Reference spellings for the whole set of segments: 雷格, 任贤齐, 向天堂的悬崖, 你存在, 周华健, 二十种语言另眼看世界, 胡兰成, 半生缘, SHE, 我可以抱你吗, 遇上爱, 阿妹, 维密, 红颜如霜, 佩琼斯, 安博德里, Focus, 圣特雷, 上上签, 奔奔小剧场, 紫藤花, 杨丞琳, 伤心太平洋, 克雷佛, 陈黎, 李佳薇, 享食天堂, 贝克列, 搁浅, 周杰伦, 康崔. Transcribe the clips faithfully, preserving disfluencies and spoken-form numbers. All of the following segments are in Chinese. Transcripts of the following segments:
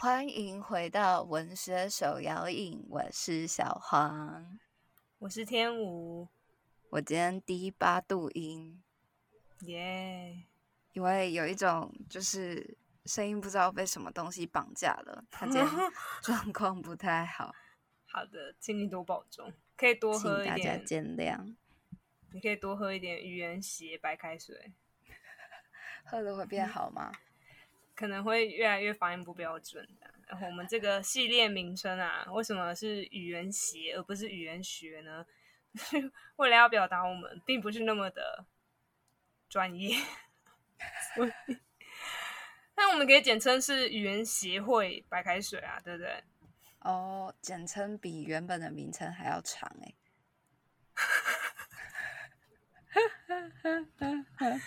欢迎回到文学手摇饮，我是小黄，我是天吳。我今天低八度音，耶、yeah. ！因为有一种就是声音不知道被什么东西绑架了，他今天状况不太好。好的，请你多保重，可以多喝一点，请大家见谅。你可以多喝一点愚人节白开水，喝了会变好吗？可能会越来越发音不标准的。然后我们这个系列名称啊，为什么是语言学而不是语言学呢？为了要表达我们并不是那么的专业，那我们可以简称是语言协会白开水啊，对不对？哦，简称比原本的名称还要长哎、欸，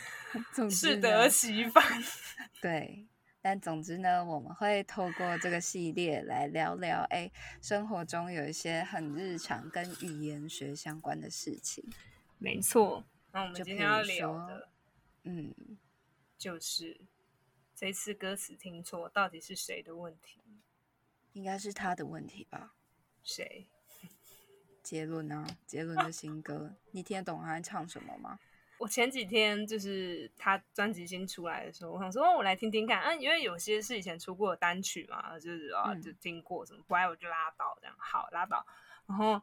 适得其反。对。但总之呢，我们会透过这个系列来聊聊，哎，生活中有一些很日常跟语言学相关的事情。没错，那我们今天要聊的，嗯，就是这次歌词听错到底是谁的问题？应该是他的问题吧？谁？杰伦啊，杰伦的新歌，你听得懂他在唱什么吗？我前几天就是他专辑新出来的时候，我想说、哦、我来听听看、啊、因为有些是以前出过的单曲嘛，就是、啊、就听过什么不爱我就拉倒这样，好拉倒，然后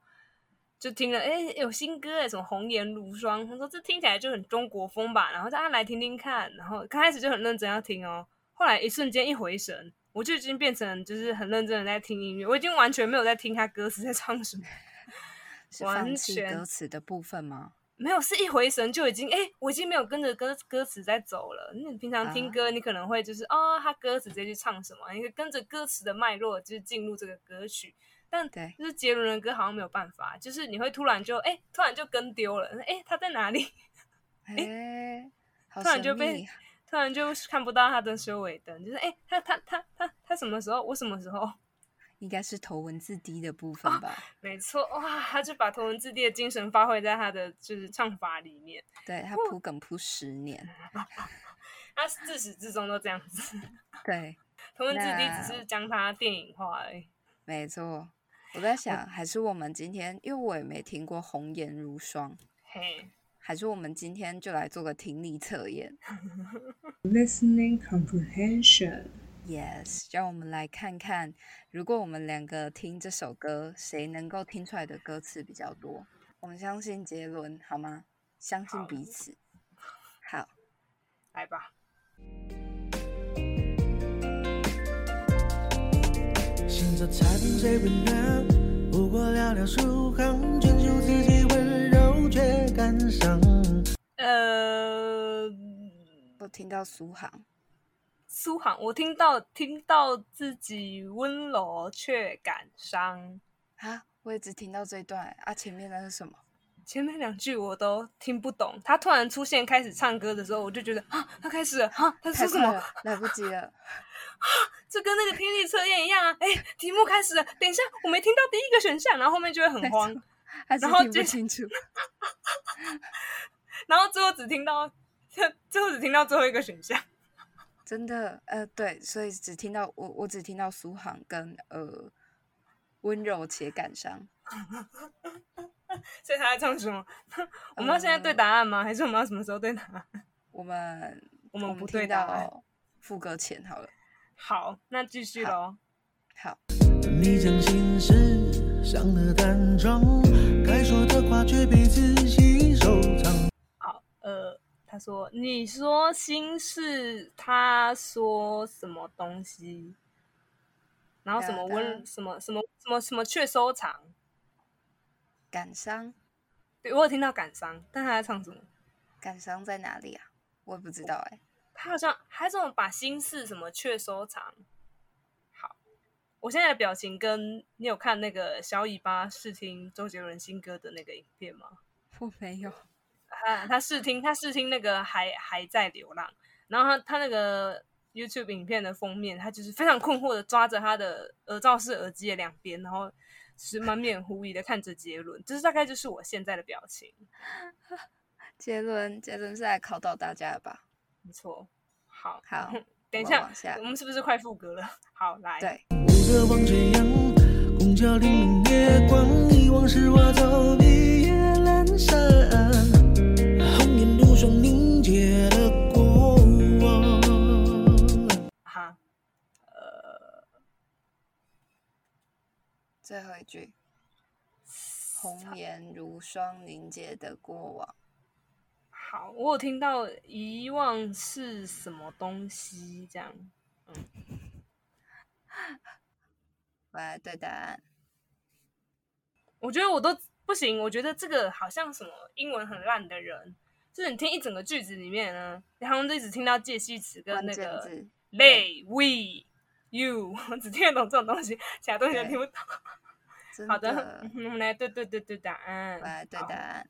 就听了，哎，有新歌耶，什么红颜如霜，他说这听起来就很中国风吧，然后就啊来听听看，然后刚开始就很认真要听哦，后来一瞬间一回神，我就已经变成就是很认真的在听音乐，我已经完全没有在听他歌词在唱什么，是放弃歌词的部分吗？没有，是一回神就已经哎、欸，我已经没有跟着歌歌词在走了。你平常听歌，你可能会就是、啊、哦，他歌词直接去唱什么，你跟着歌词的脉络就是进入这个歌曲。但就是杰伦的歌好像没有办法，就是你会突然就哎、欸，突然就跟丢了，哎、欸，他在哪里？哎、欸，突然就被突然就看不到他的收尾灯，就是哎、欸，他他他他他什么时候？我什么时候？应该是头文字 D 的部分吧、哦、没错，哇，他就把头文字 D 的精神发挥在他的就是唱法里面，对，他铺梗铺十年他自始至终都这样子，对，头文字 D 只是将他电影化而已，没错。我在想还是我们今天，因为我也没听过红颜如霜，嘿，还是我们今天就来做个听力测验Listening comprehension，Yes， 让我们来看看，如果我们两个听这首歌，谁能够听出来的歌词比较多？我们相信杰伦，好吗？相信彼此。好，好，来吧。现在才凭谁温暖，不过寥寥数行，全球自己温柔却感伤。呃，我听到苏杭。苏杭，我听到听到自己温柔却感伤啊！我也只听到这一段啊，前面那是什么？前面两句我都听不懂。他突然出现开始唱歌的时候，我就觉得啊，他开始了啊，他说什么？来不及了啊！这跟那个听力测验一样啊！哎、欸，题目开始了，等一下，我没听到第一个选项，然后后面就会很慌，还是听不清楚。然后最后只听到，最后只听到最后一个选项。真的，呃，对，所以只听到我，我只听到苏杭跟呃温柔且感伤，所以他在唱什么？我们要现在对答案吗？还是我们要什么时候对答案？我们我们不对答案，副歌前好了。好，那继续喽。好。你将心事伤得淡妆，该说的话却被自己收藏。好，呃。他说你说心事，他说什么东西，然后什么温什么什么什么什么却收藏感伤，对，我有听到感伤，但他在唱什么感伤在哪里啊，我也不知道，哎、欸，他好像还是我把心事什么却收藏。好，我现在的表情跟你有看那个小尾巴试听周杰伦新歌的那个影片吗？我没有。他他试听，他试听那个还还在流浪，然后他他那个 YouTube 影片的封面，他就是非常困惑的抓着他的耳罩式耳机的两边，然后是满脸狐疑的看着杰伦，就是大概就是我现在的表情。杰伦，杰伦是来考倒大家的吧？没错，好，好，等一下，我们是不是快副歌了？好，来。对。好，呃，最后一句，红颜如霜凝结的过往。好，我有听到遗忘是什么东西这样，嗯，我来对答案。我觉得我都不行，我觉得这个好像什么英文很烂的人，就是你听一整个句子里面呢，然后一直听到介系词跟那个 they we you， 我只听得懂这种东西，其他东西都听不懂。的好的，我们来对对对对答案，我来对答案。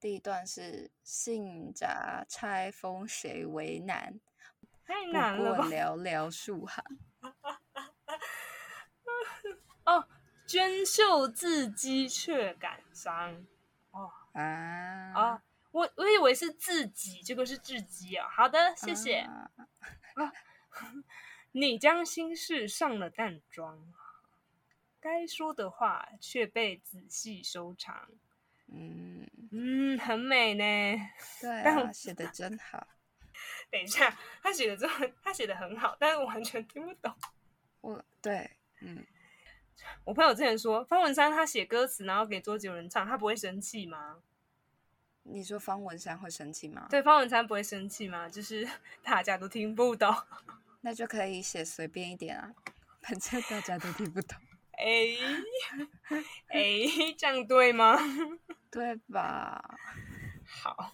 第一段是信札拆封谁为难，太难了吧，不过寥寥数行。哦，娟秀自击却感伤。哦啊哦，我我以为是自己，这个是自己啊。好的，谢谢。啊啊、你将心事上了淡妆，该说的话却被仔细收藏。嗯嗯，很美呢。对啊，写的真好。等一下，他写的真，他写的很好，但是我完全听不懂。我对，嗯，我朋友之前说方文山他写歌词，然后给周杰伦唱，他不会生气吗？你说方文山会生气吗？对，方文山不会生气吗？就是大家都听不懂，那就可以写随便一点啊，反正大家都听不懂。哎、欸、哎、欸，这样对吗？对吧？好，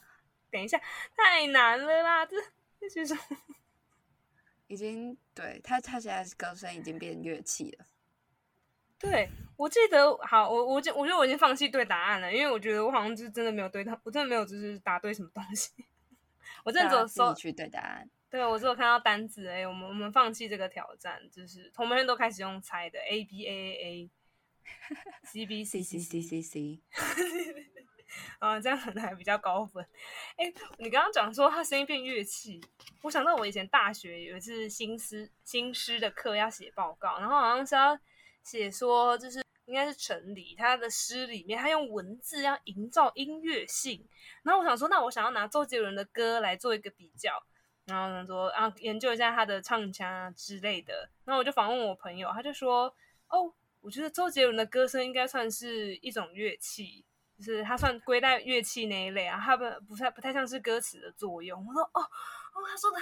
等一下，太难了啦！这这学生已经对他，他现在歌声已经变乐器了。对，我记得，好，我我就我觉得我已经放弃对答案了，因为我觉得我好像就是真的没有对到，我真的没有就是答对什么东西。我真的只有搜去对答案。对，我只有看到单字，哎、欸，我们我们放弃这个挑战，就是同门人都开始用猜的 ，A B A A A，C B C C C C C， 啊，这样可能还比较高分。哎、欸，你刚刚讲说他声音变乐器，我想到我以前大学有一次新诗新诗的课要写报告，然后好像是要写说就是应该是陈黎他的诗里面，他用文字要营造音乐性，然后我想说，那我想要拿周杰伦的歌来做一个比较。然后呢说啊，研究一下他的唱腔啊之类的。然后我就访问我朋友，他就说：“哦，我觉得周杰伦的歌声应该算是一种乐器，就是他算归在乐器那一类啊，他不不太不太像是歌词的作用。”我说：“哦哦，他说的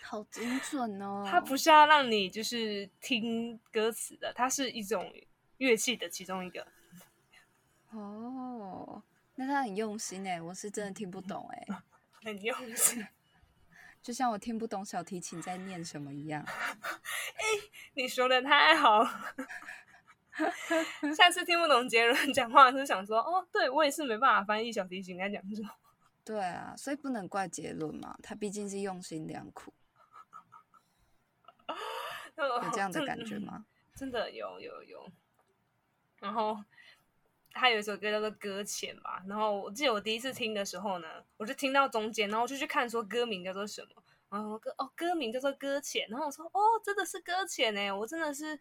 好精准哦，他不是要让你就是听歌词的，它是一种乐器的其中一个。”哦，那他很用心哎，我是真的听不懂哎，很用心。就像我听不懂小提琴在念什么一样。哎、欸，你说的太好了。下次听不懂杰伦讲话，就想说哦，对我也是没办法翻译小提琴在讲什么。对啊，所以不能怪杰伦嘛，他毕竟是用心良苦。有这样的感觉吗？真的有有有。然后他有一首歌叫做《搁浅》吧，然后我记得我第一次听的时候呢，我就听到中间，然后就去看说歌名叫做什么，然后歌哦歌名叫做《搁浅》，然后我说哦真的是搁浅哎，我真的是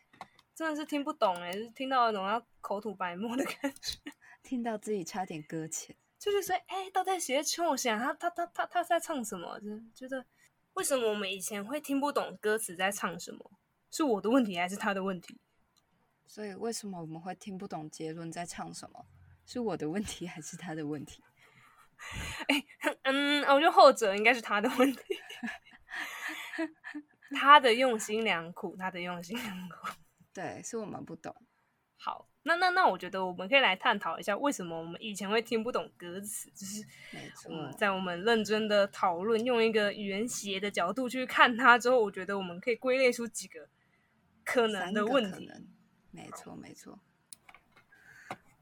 真的是听不懂哎，就是听到那种要口吐白沫的感觉，听到自己差点搁浅，就是说哎到底谁在唱啥，他他他他他在唱什么，就是觉得为什么我们以前会听不懂歌词在唱什么，是我的问题还是他的问题？所以为什么我们会听不懂杰伦在唱什么？是我的问题还是他的问题？哎、欸，嗯，我觉得后者应该是他的问题。他的用心良苦，他的用心良苦。对，是我们不懂。好，那那那，我觉得我们可以来探讨一下，为什么我们以前会听不懂歌词？就是，没错，嗯，在我们认真的讨论，用一个语言学的角度去看它之后，我觉得我们可以归类出几个可能的问题。没错没错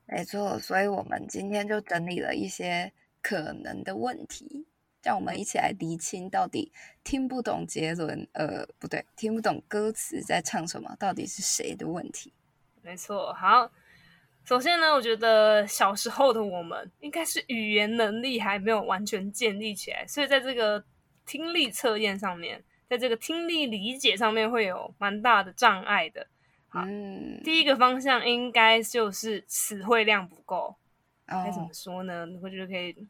没错，所以我们今天就整理了一些可能的问题，让我们一起来厘清到底听不懂杰伦呃不对听不懂歌词在唱什么到底是谁的问题。没错。好，首先呢，我觉得小时候的我们应该是语言能力还没有完全建立起来，所以在这个听力测验上面，在这个听力理解上面会有蛮大的障碍的。好，嗯，第一个方向应该就是词汇量不够。该怎么说呢？我觉得可以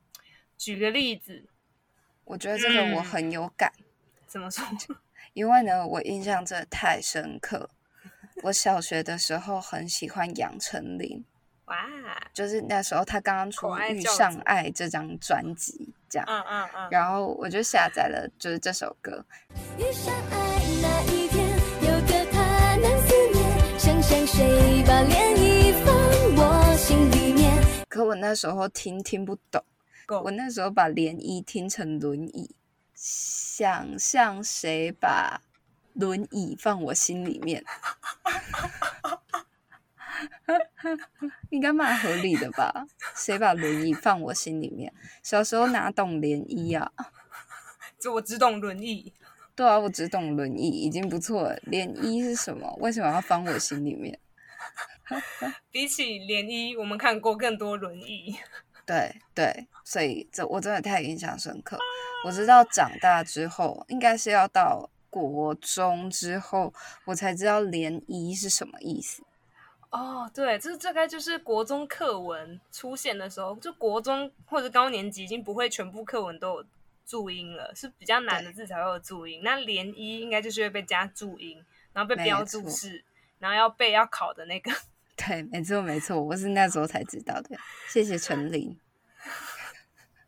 举个例子。我觉得这个我很有感。嗯，怎么说？因为呢，我印象真的太深刻。我小学的时候很喜欢杨丞琳，哇，就是那时候他刚刚出《遇上爱》这张专辑，这样，嗯嗯嗯，然后我就下载了，就是这首歌。遇上爱那一天，有个他能思念，想想谁把涟漪放我心里面。可我那时候听听不懂，我那时候把涟漪听成轮椅，想象谁把轮椅放我心里面。应该蛮合理的吧？谁把轮椅放我心里面？小时候哪懂涟漪啊？就我只懂轮椅。对啊，我只懂轮椅，已经不错了。涟漪是什么？为什么要放我心里面？比起涟漪，我们看过更多轮椅。对对，所以这我真的太印象深刻。我知道长大之后，应该是要到国中之后，我才知道涟漪是什么意思。哦，对，这大概就是国中课文出现的时候，就国中或者高年级已经不会全部课文都有注音了，是比较难的字才会有注音。那涟漪应该就是会被加注音，然后被标注释，然后要背要考的那个。对，没错没错，我是那时候才知道的。谢谢陈琳。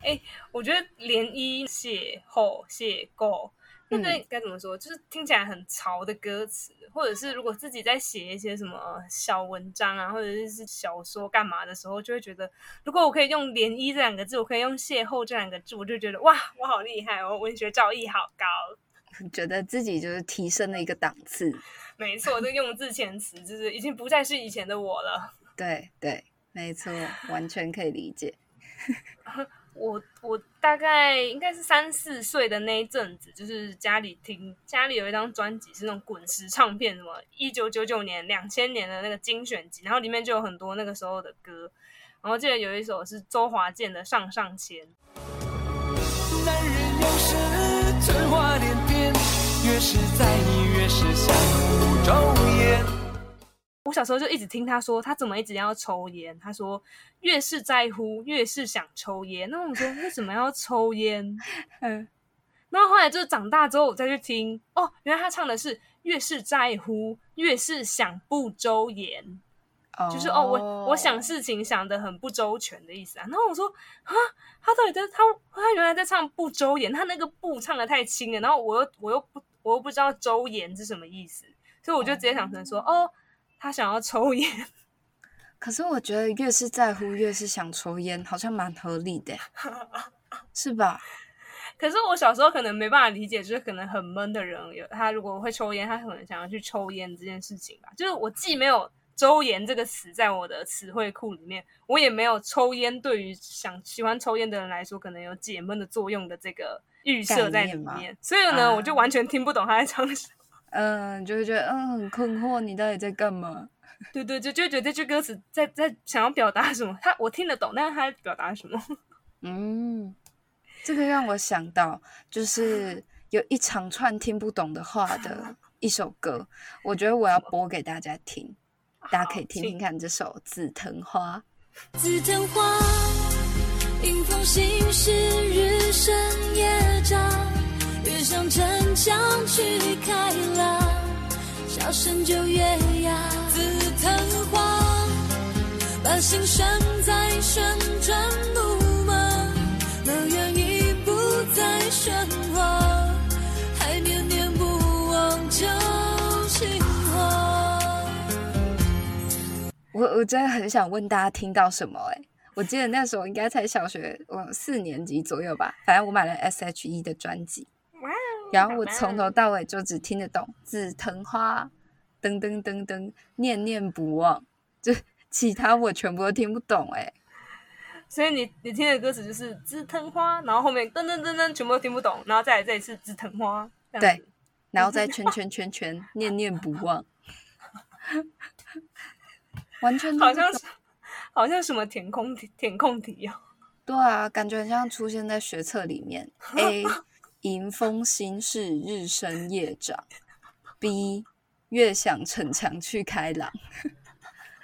哎、欸，我觉得涟漪、邂逅、邂逅。那该怎么说，就是听起来很潮的歌词，或者是如果自己在写一些什么小文章啊，或者是小说干嘛的时候，就会觉得如果我可以用涟漪这两个字，我可以用邂逅这两个字，我就觉得哇，我好厉害，我文学造诣好高，觉得自己就是提升了一个档次。没错，这用字遣词就是已经不再是以前的我了。对对，没错，完全可以理解。我我大概应该是三四岁的那一阵子，就是家里听家里有一张专辑是那种滚石唱片什么一九九九年、两千年的那个精选集，然后里面就有很多那个时候的歌，然后记得有一首是周华健的《上上签》。男人有时嘴花脸边，越是在意越是相互周延。我小时候就一直听他说他怎么一直要抽烟，他说越是在乎越是想抽烟，那我说为什么要抽烟？嗯，然后后来就长大之后我再去听，哦，原来他唱的是越是在乎越是想不周延，哦，就是哦我我想事情想得很不周全的意思啊。然后我说啊，他到底在他他原来在唱不周延，他那个不唱得太轻了，然后我又我又不我又不知道周延是什么意思，所以我就直接想成说哦。哦他想要抽烟，可是我觉得越是在乎越是想抽烟，好像蛮合理的，是吧？可是我小时候可能没办法理解，就是可能很闷的人，他如果会抽烟，他可能想要去抽烟这件事情吧。就是我既没有抽烟这个词在我的词汇库里面，我也没有抽烟对于想喜欢抽烟的人来说可能有解闷的作用的这个预设在里面，所以呢，啊，我就完全听不懂他在唱什么。嗯，就会觉得嗯很困惑，你到底在干嘛？对对，就就觉得这句歌词在在想要表达什么？他我听得懂，但是他表达什么？嗯，这个让我想到，就是有一长串听不懂的话的一首歌，我觉得我要播给大家听，大家可以听听看这首《紫藤花》。紫藤花，迎风行事，日升夜长。越上城墙去开朗，笑声就越哑。紫藤花，把心拴在旋转木马，能源已不再喧哗，还念念不忘旧情话。我我真的很想问大家听到什么哎、欸。我记得那时候应该才小学我四年级左右吧，反正我买了 S H E 的专辑。然后我从头到尾就只听得懂紫藤花噔噔噔噔念念不忘，就其他我全部都听不懂哎、欸。所以你你听的歌词就是紫藤花，然后后面噔噔噔噔全部都听不懂，然后再来这一次紫藤花，对，然后再圈圈圈圈念念不忘，完全好像好像什么填空填空题哦。对啊，感觉很像出现在学测里面 A 迎风心事日升夜长 B 越想逞强去开朗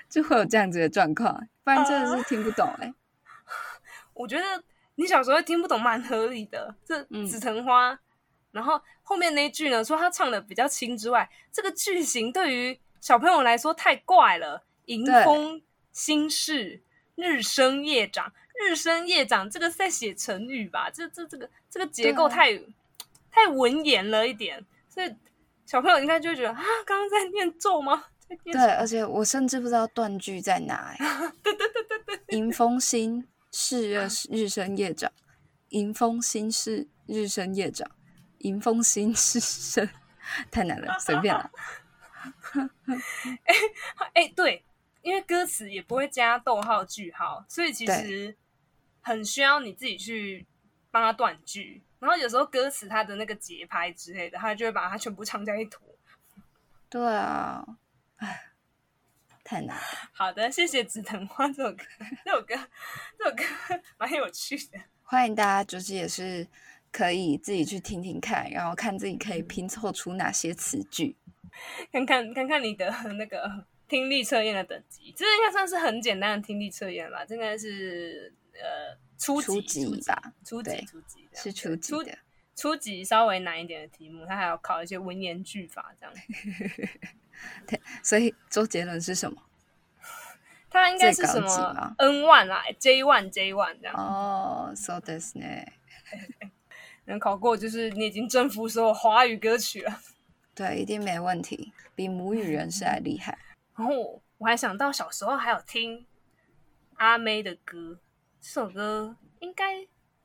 就会有这样子的状况，不然真的是听不懂欸、呃、我觉得你小时候听不懂蛮合理的，这紫藤花、嗯、然后后面那句呢，说他唱的比较轻之外，这个句型对于小朋友来说太怪了，迎风心事日升夜长，日升夜长这个在写成语吧，这这这个这个结构太、啊、太文言了一点，所以小朋友应该就会觉得啊，刚刚在念咒吗？对，而且我甚至不知道断句在哪、欸、对对对对对，迎风心事日升夜长，迎风心事日升夜长，迎风心事生，太难了，随便啦。哎哎、欸欸，对。因为歌词也不会加逗号句号，所以其实很需要你自己去帮他断句，然后有时候歌词它的那个节拍之类的，他就会把它全部唱在一坨。对啊，哎，太难了。好的，谢谢紫藤花这首歌，这首歌这首歌蛮有趣的，欢迎大家就是也是可以自己去听听看，然后看自己可以拼凑出哪些词句，看看看看你的那个听力测验的等级，这应该算是很简单的听力测验吧？这应该是呃初级初级吧，初级初级是初级的初，初级稍微难一点的题目，它还要考一些文言句法这样。对，所以周杰伦是什么？他应该是什么 N 一啦 ，J 一 J 一这样。哦，そうですね。能考过就是你已经征服所有华语歌曲了。对，一定没问题，比母语人士还厉害。然后我还想到小时候还有听阿妹的歌，这首歌应该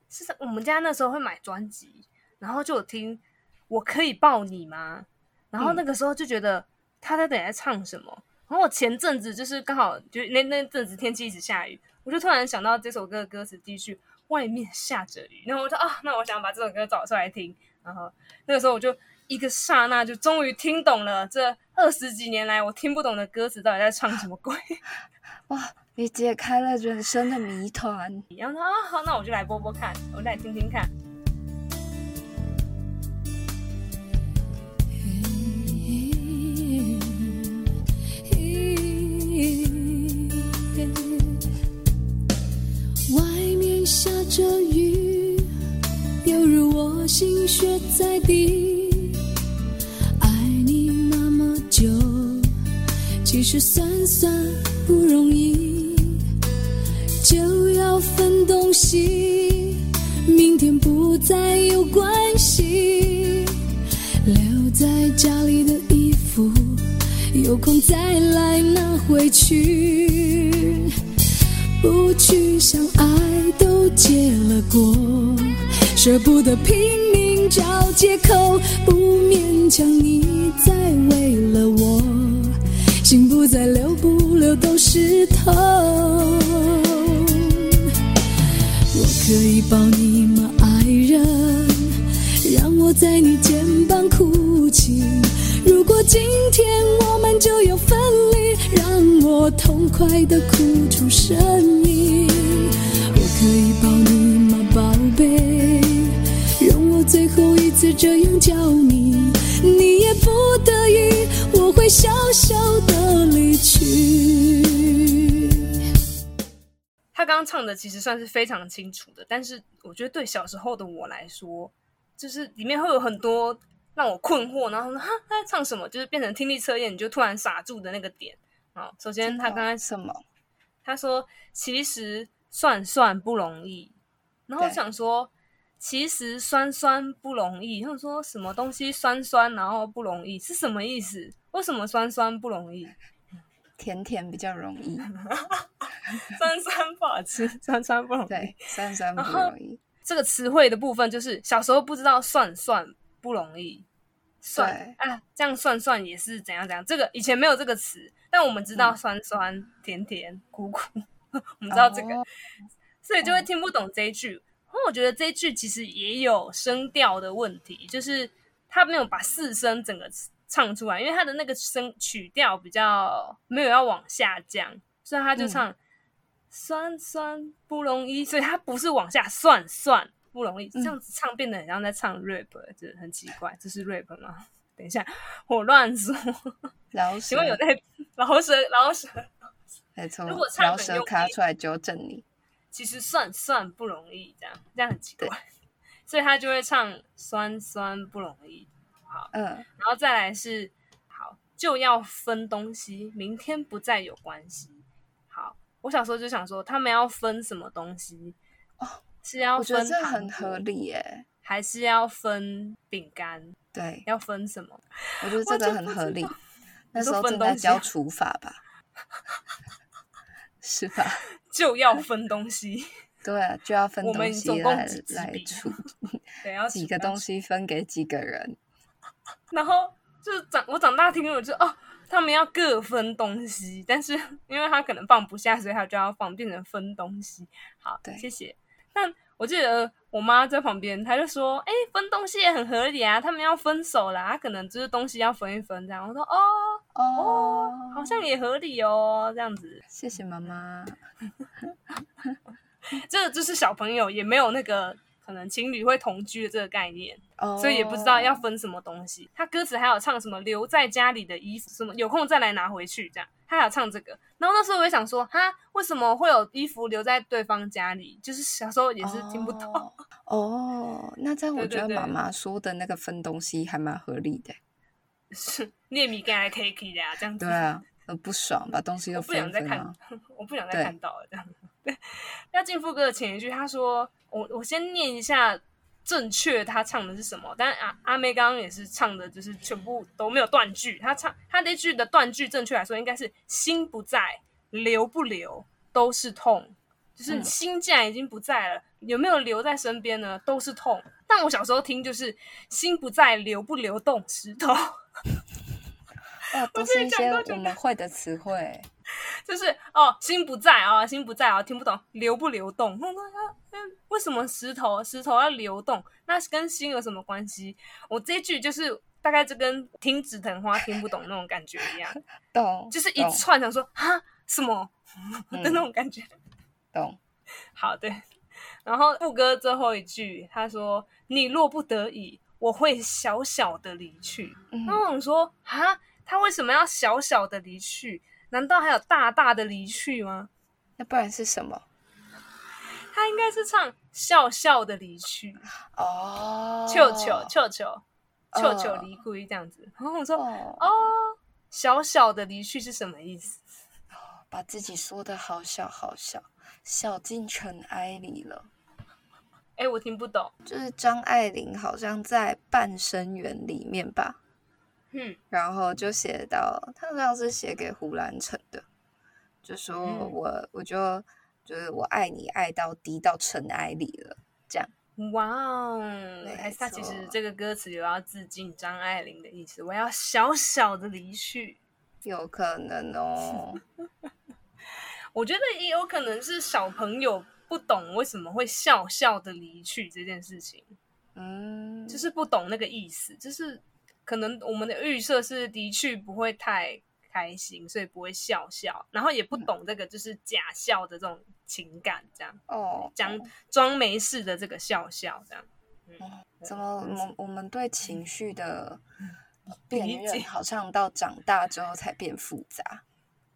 是我们家那时候会买专辑，然后就有听我可以抱你吗，然后那个时候就觉得她在等在唱什么、嗯、然后我前阵子就是刚好就 那, 那阵子天气一直下雨，我就突然想到这首歌的歌词第一句外面下着雨，然后我就啊，那我想把这首歌找出来听，然后那个时候我就一个刹那就终于听懂了这二十几年来我听不懂的歌词到底在唱什么鬼。哇，你解开了人生的谜团。然后啊，好，那我就来播播看，我来听听看。外面下着雨，犹如我心血在滴，其实算算不容易，就要分东西，明天不再有关系，留在家里的衣服有空再来拿回去，不去想爱都结了果，舍不得拼命找借口，不勉强你再为了我，心不再留不留都是头。我可以抱你吗爱人，让我在你肩膀哭泣，如果今天我们就要分离，让我痛快地哭出声音。我可以抱你吗宝贝，容我最后一次这样叫你，你也不得已，我会小小的离去。他刚刚唱的其实算是非常清楚的，但是我觉得对小时候的我来说，就是里面会有很多让我困惑，然后说哈他在唱什么，就是变成听力测验你就突然傻住的那个点。好，首先他刚才什么？他说其实算算不容易，然后我想说。其实酸酸不容易，他们说什么东西酸酸然后不容易是什么意思？为什么酸酸不容易？甜甜比较容易，酸酸不好吃，酸酸不容易。对，酸酸不容易。这个词汇的部分就是小时候不知道算算不容易，算啊这样算算也是怎样怎样，这个以前没有这个词，但我们知道酸酸、嗯、甜甜苦苦，我们知道这个，哦、所以就会听不懂这一句。我觉得这一句其实也有声调的问题，就是他没有把四声整个唱出来，因为他的那个声曲调比较没有要往下降，所以他就唱、嗯、酸酸不容易，所以他不是往下算算不容易，这样子唱变得很像在唱 rap， 就很奇怪，这是 rap 吗？等一下，我乱说。饶舌，请问有在饶舌？饶舌，没错。如果饶舌卡出来纠正你，其实算算不容易，这样这样很奇怪，所以他就会唱酸酸不容易。好，嗯，然后再来是好就要分东西，明天不再有关系。好，我小时候就想说他们要分什么东西哦，是要分，我觉得这很合理耶，还是要分饼干？对，要分什么？我觉得这个很合理。那时候正在教除法吧？是吧？就要分东西。对啊，就要分东西来来除，几个东西分给几个人。然后就长我长大听我就哦，他们要各分东西，但是因为他可能放不下，所以他就要放，变成分东西。好，谢谢。但我记得我妈在旁边，她就说：“哎、欸，分东西也很合理啊，他们要分手啦，她可能就是东西要分一分这样。”我说：“哦哦，好像也合理哦，这样子。”谢谢妈妈。这就是小朋友也没有那个可能情侣会同居的这个概念， oh. 所以也不知道要分什么东西。他歌词还有唱什么留在家里的衣服，什么有空再来拿回去这样，他还有唱这个。然后那时候我也想说，哈，为什么会有衣服留在对方家里？就是小时候也是听不懂。哦，oh. oh. 那这样我觉得妈妈说的那个分东西还蛮合理的。是念米干还可以的啊，这样子。对啊，不爽把东西都分分啊。我不想再看到了这样。要进副歌的前一句，他说我我先念一下正确他唱的是什么，但阿阿妹刚刚也是唱的就是全部都没有断句，他唱他那句的断句正确来说应该是心不在留不留都是痛，就是心既然已经不在了，有没有留在身边呢都是痛。但我小时候听就是心不在留不留动石头。哦，都是一些我们会的词汇。就是哦，心不在啊、哦，心不在啊、哦，听不懂流不流动？为什么石头石头要流动？那跟心有什么关系？我这一句就是大概就跟听紫藤花听不懂那种感觉一样，懂？就是一串想说哈什么的那种感觉，懂？好，对。然后副歌最后一句他说：“你若不得已，我会小小的离去。”那我想说哈，他为什么要小小的离去？难道还有大大的离去吗？那不然是什么？他应该是唱笑笑的离去哦，球球球球球球离归这样子。然后我说 哦, 哦，小小的离去是什么意思？把自己说的好小好小，小进尘埃里了。哎，我听不懂。就是张爱玲好像在《半生缘》里面吧。嗯、然后就写到他好像是写给胡兰成的，就说我、嗯、我就就是我爱你爱到低到尘埃里了这样。哇哦，还是他其实这个歌词有要致敬张爱玲的意思，我要小小的离去，有可能哦。我觉得也有可能是小朋友不懂为什么会笑笑的离去这件事情，嗯，就是不懂那个意思，就是可能我们的预设是的确不会太开心，所以不会笑笑，然后也不懂这个就是假笑的这种情感，这样哦，讲装没事的这个笑笑这样。嗯嗯、怎么我们我们对情绪的辨认好像到长大之后才变复杂？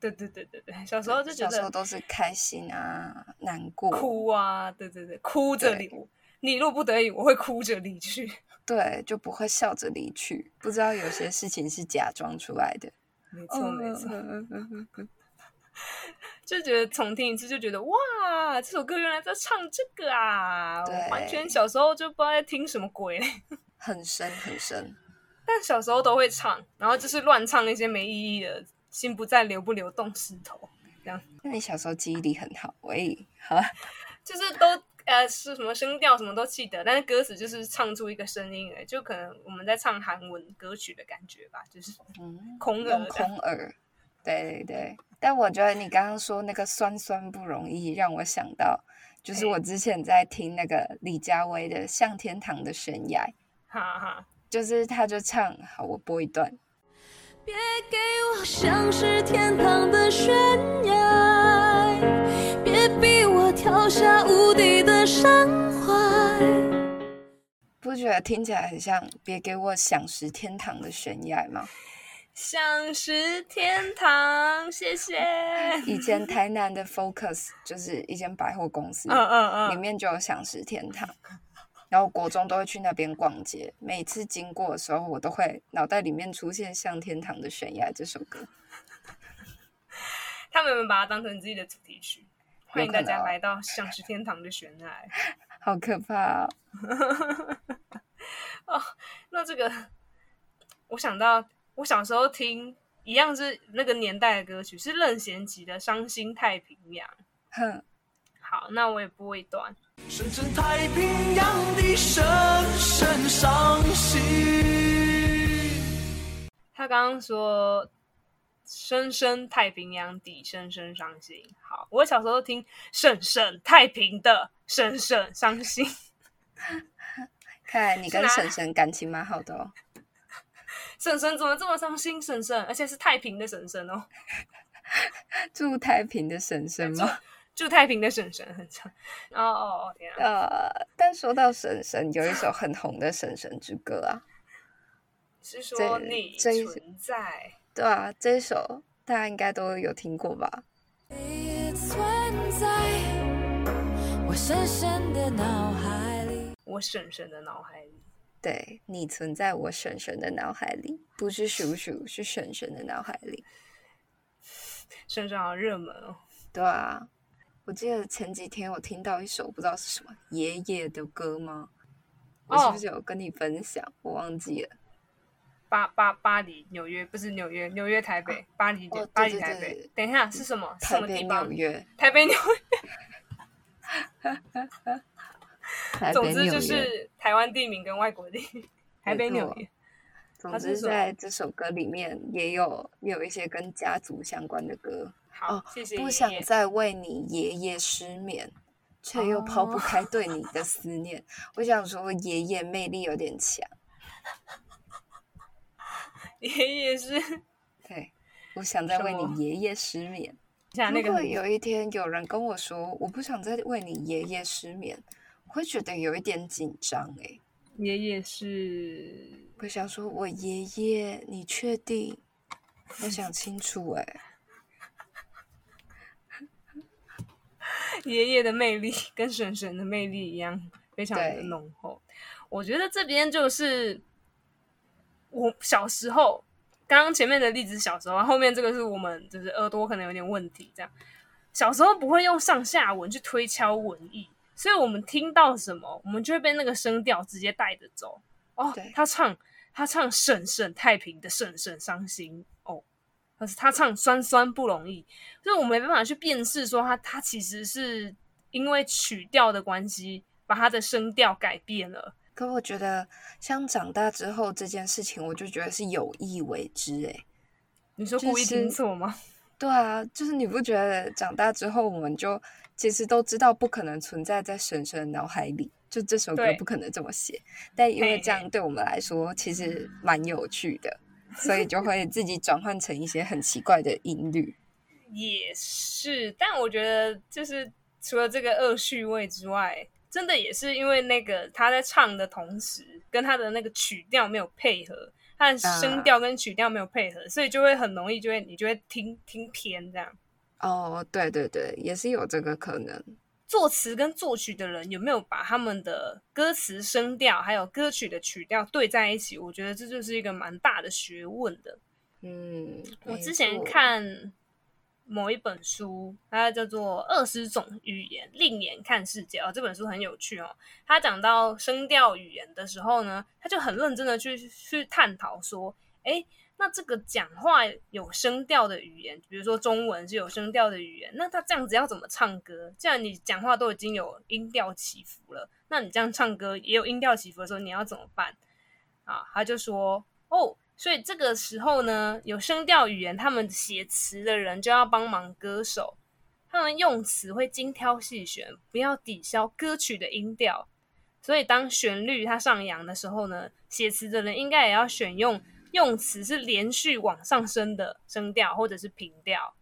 对对对对对，小时候就觉得小时候都是开心啊、难过、哭啊，对对对，哭着离，你若不得已，我会哭着离去。对，就不会笑着离去，不知道有些事情是假装出来的。没错没错，就觉得重听一次就觉得哇，这首歌原来在唱这个啊！我完全小时候就不知道在听什么鬼，很深很深。但小时候都会唱，然后就是乱唱那些没意义的，心不在留不留动石头这样。那你小时候记忆力很好，喂，好，就是都。呃，是什么声调什么都记得，但是歌词就是唱出一个声音，哎，就可能我们在唱韩文歌曲的感觉吧，就是空耳、嗯、空耳，对对对。但我觉得你刚刚说那个酸酸不容易，让我想到就是我之前在听那个李佳薇的《向天堂的悬崖》，哈哈，就是他就唱，好，我播一段。别给我像是天堂的悬崖，别逼我跳下无底的山怀。觉得听起来很像别给我享食天堂的悬崖吗？享食天堂，谢谢。以前台南的 Focus 就是一间百货公司，嗯嗯嗯，里面就有享食天堂，然后国中都会去那边逛街，每次经过的时候我都会脑袋里面出现像天堂的悬崖这首歌。他们有没有把它当成自己的主题曲？欢迎大家来到享食天堂的悬崖。好可怕哦。哦，那这个我想到我小时候听一样是那个年代的歌曲，是任贤齐的伤心太平洋。哼，好，那我也播一段。深深太平洋的深深伤心，他刚刚说深深太平洋底深深伤心。好，我小时候听深深太平的深深伤心。看来你跟深深感情蛮好的哦。深深怎么这么伤心？深深，而且是太平的深深哦。住太平的深深吗？住太平的婶婶很长。哦哦哦，天啊！呃，但说到婶婶，有一首很红的婶婶之歌啊，是说你存在。对啊，这一首大家应该都有听过吧？你存在我深深的脑海里，我深深的脑海里。对，你存在我深深的脑海里，不是叔叔，是深深的脑海里。深深好热门哦。对啊。我记得前几天我听到一首不知道是什么爷爷的歌吗？我是不是有跟你分享？ Oh, 我忘记了。巴巴巴黎、纽约不是纽约，纽约台北，啊、巴黎、哦、巴黎台北。对对对，等一下是什么？台北纽约，台北纽约。总之就是台湾地名跟外国地名。台北纽约。总之在这首歌里面也有也有一些跟家族相关的歌。好，哦、谢谢。不想再为你爷爷失眠，却又抛不开对你的思念。Oh. 我想说，爷爷魅力有点强。爷爷是？对，我想再为你爷爷失眠。如果有一天有人跟我说我不想再为你爷爷失眠，我会觉得有一点紧张哎。爷爷是？我想说，我爷爷，你确定？我想清楚哎。爷爷的魅力跟婶婶的魅力一样非常的浓厚。我觉得这边就是我小时候，刚刚前面的例子小时候，后面这个是我们就是耳朵可能有点问题这样。小时候不会用上下文去推敲文艺，所以我们听到什么我们就会被那个声调直接带着走。哦，他唱他唱婶婶太平的婶婶伤心哦，可是他唱酸酸不容易，所以我没办法去辨识说他他其实是因为曲调的关系把他的声调改变了。可我觉得像长大之后这件事情我就觉得是有意为之耶。你说故意听错吗、就是、对啊，就是你不觉得长大之后我们就其实都知道不可能存在在婶婶脑海里，就这首歌不可能这么写，但因为这样对我们来说其实蛮有趣的，所以就会自己转换成一些很奇怪的音律。也是，但我觉得就是除了这个恶趣味之外，真的也是因为那个他在唱的同时跟他的那个曲调没有配合，他的声调跟曲调没有配合、啊、所以就会很容易就会你就会听听偏这样。哦，对对对，也是有这个可能。作词跟作曲的人有没有把他们的歌词声调还有歌曲的曲调对在一起，我觉得这就是一个蛮大的学问的。嗯，我之前看某一本书，它叫做《二十种语言另眼看世界》哦，这本书很有趣哦。它讲到声调语言的时候呢，它就很认真的去去探讨说，哎，那这个讲话有声调的语言，比如说中文是有声调的语言，那他这样子要怎么唱歌？既然你讲话都已经有音调起伏了，那你这样唱歌也有音调起伏的时候，你要怎么办？啊，他就说，哦，所以这个时候呢，有声调语言，他们写词的人就要帮忙歌手，他们用词会精挑细选，不要抵消歌曲的音调。所以当旋律它上扬的时候呢，写词的人应该也要选用用词是连续往上升的声调或者是平调，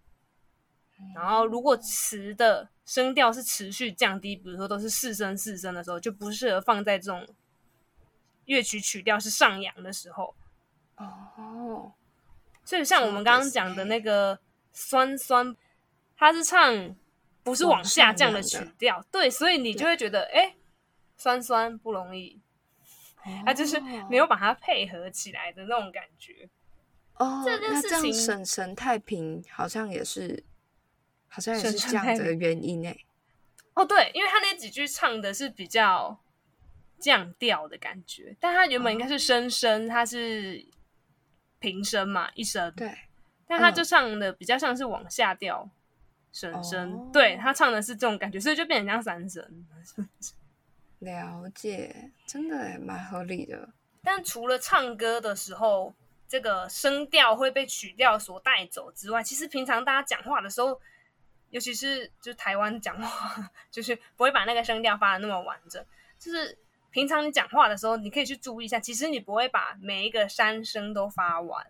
然后如果词的声调是持续降低，比如说都是四声四声的时候，就不适合放在这种乐曲曲调是上扬的时候。哦，所以像我们刚刚讲的那个酸酸，它是唱不是往下降的曲调，对，所以你就会觉得哎，酸酸不容易，它、啊、就是没有把它配合起来的那种感觉。哦，这那这样沈沈太平好像也是，好像也是这样的原因诶、欸。哦，对，因为他那几句唱的是比较降调的感觉，但他原本应该是升声，他、哦、是平声嘛，一声。对，但他就唱的比较像是往下调，升、嗯、声。对，他唱的是这种感觉，所以就变成像三声。了解，真的也蛮合理的。但除了唱歌的时候，这个声调会被曲调所带走之外，其实平常大家讲话的时候，尤其是就台湾讲话，就是不会把那个声调发的那么完整。就是平常你讲话的时候，你可以去注意一下，其实你不会把每一个三声都发完。